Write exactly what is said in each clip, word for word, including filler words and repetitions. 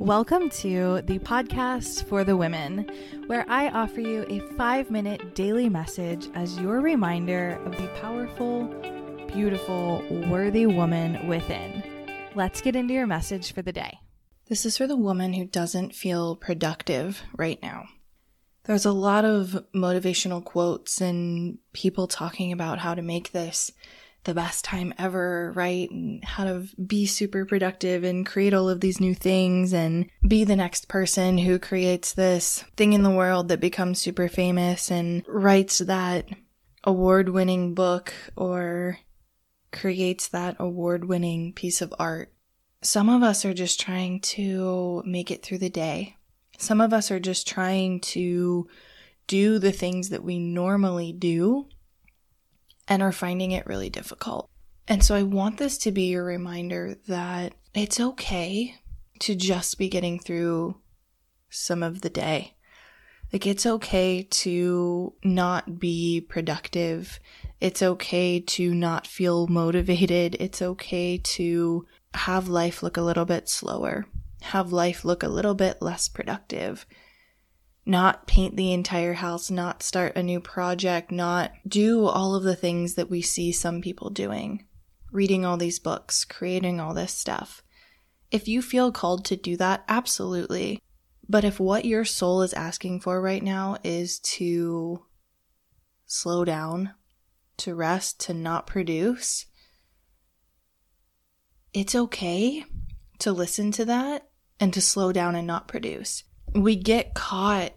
Welcome to the podcast for the women, where I offer you a five-minute daily message as your reminder of the powerful, beautiful, worthy woman within. Let's get into your message for the day. This is for the woman who doesn't feel productive right now. There's a lot of motivational quotes and people talking about how to make this the best time ever, right? And how to be super productive and create all of these new things and be the next person who creates this thing in the world that becomes super famous and writes that award-winning book or creates that award-winning piece of art. Some of us are just trying to make it through the day. Some of us are just trying to do the things that we normally do and are finding it really difficult. And so I want this to be your reminder that it's okay to just be getting through some of the day. Like, it's okay to not be productive. It's okay to not feel motivated. It's okay to have life look a little bit slower, have life look a little bit less productive. Not paint the entire house, not start a new project, not do all of the things that we see some people doing. Reading all these books, creating all this stuff. If you feel called to do that, absolutely. But if what your soul is asking for right now is to slow down, to rest, to not produce, it's okay to listen to that and to slow down and not produce. We get caught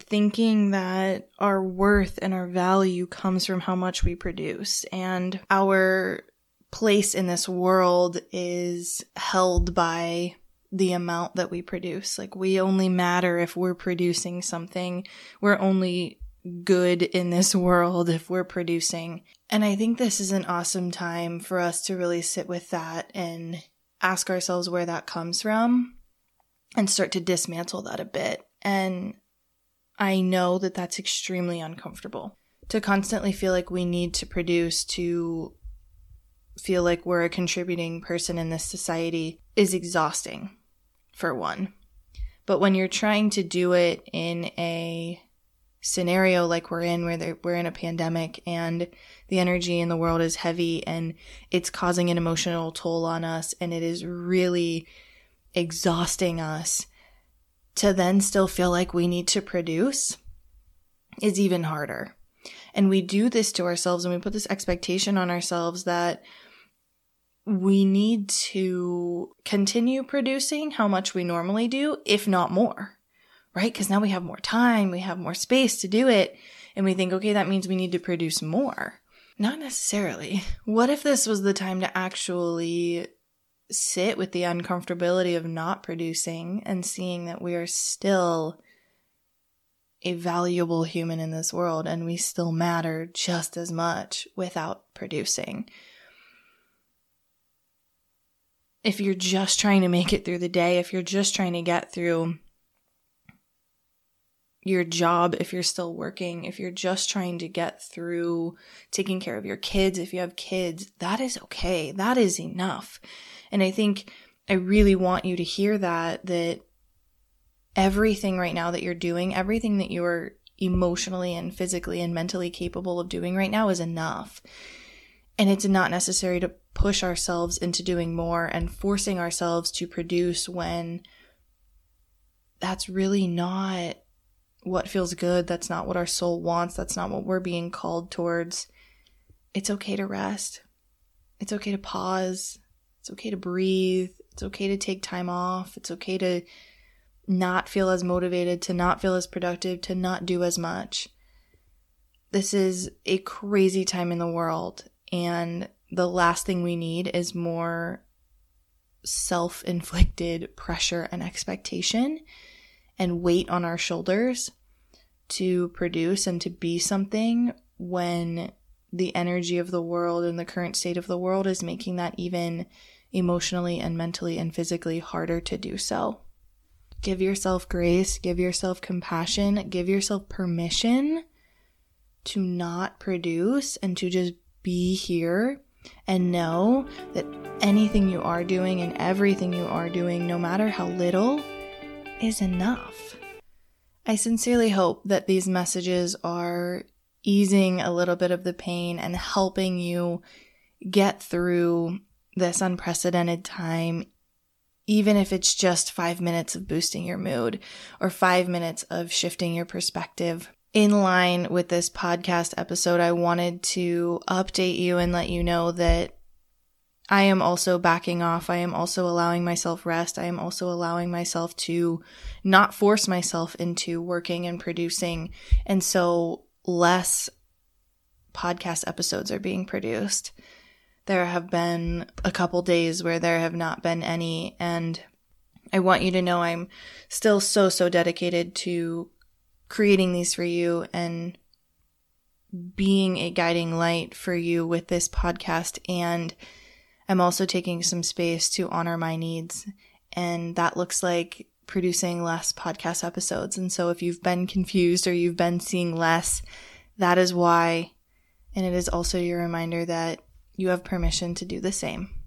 thinking that our worth and our value comes from how much we produce, and our place in this world is held by the amount that we produce. Like, we only matter if we're producing something. We're only good in this world if we're producing. And I think this is an awesome time for us to really sit with that and ask ourselves where that comes from, and start to dismantle that a bit. And I know that that's extremely uncomfortable. To constantly feel like we need to produce, to feel like we're a contributing person in this society is exhausting, for one. But when you're trying to do it in a scenario like we're in, where we're in a pandemic and the energy in the world is heavy and it's causing an emotional toll on us, and it is really exhausting us, to then still feel like we need to produce is even harder. And we do this to ourselves, and we put this expectation on ourselves that we need to continue producing how much we normally do, if not more, right? Because now we have more time, we have more space to do it, and we think, okay, that means we need to produce more. Not necessarily. What if this was the time to actually sit with the uncomfortability of not producing and seeing that we are still a valuable human in this world, and we still matter just as much without producing? If you're just trying to make it through the day, if you're just trying to get through your job, if you're still working, if you're just trying to get through taking care of your kids, if you have kids, that is okay. That is enough. And I think I really want you to hear that, that everything right now that you're doing, everything that you're emotionally and physically and mentally capable of doing right now is enough. And it's not necessary to push ourselves into doing more and forcing ourselves to produce when that's really not what feels good. That's not what our soul wants. That's not what we're being called towards. It's okay to rest. It's okay to pause. It's okay to breathe. It's okay to take time off. It's okay to not feel as motivated, to not feel as productive, to not do as much. This is a crazy time in the world, and the last thing we need is more self-inflicted pressure and expectation and weight on our shoulders to produce and to be something when the energy of the world and the current state of the world is making that even emotionally and mentally and physically harder to do so. Give yourself grace, give yourself compassion, give yourself permission to not produce and to just be here and know that anything you are doing and everything you are doing, no matter how little, is enough. I sincerely hope that these messages are easing a little bit of the pain and helping you get through this unprecedented time, even if it's just five minutes of boosting your mood or five minutes of shifting your perspective. In line with this podcast episode, I wanted to update you and let you know that I am also backing off. I am also allowing myself rest. I am also allowing myself to not force myself into working and producing. And so less podcast episodes are being produced. There have been a couple days where there have not been any, and I want you to know I'm still so, so dedicated to creating these for you and being a guiding light for you with this podcast. And I'm also taking some space to honor my needs, and that looks like producing less podcast episodes. And so if you've been confused or you've been seeing less, that is why, and it is also your reminder that you have permission to do the same.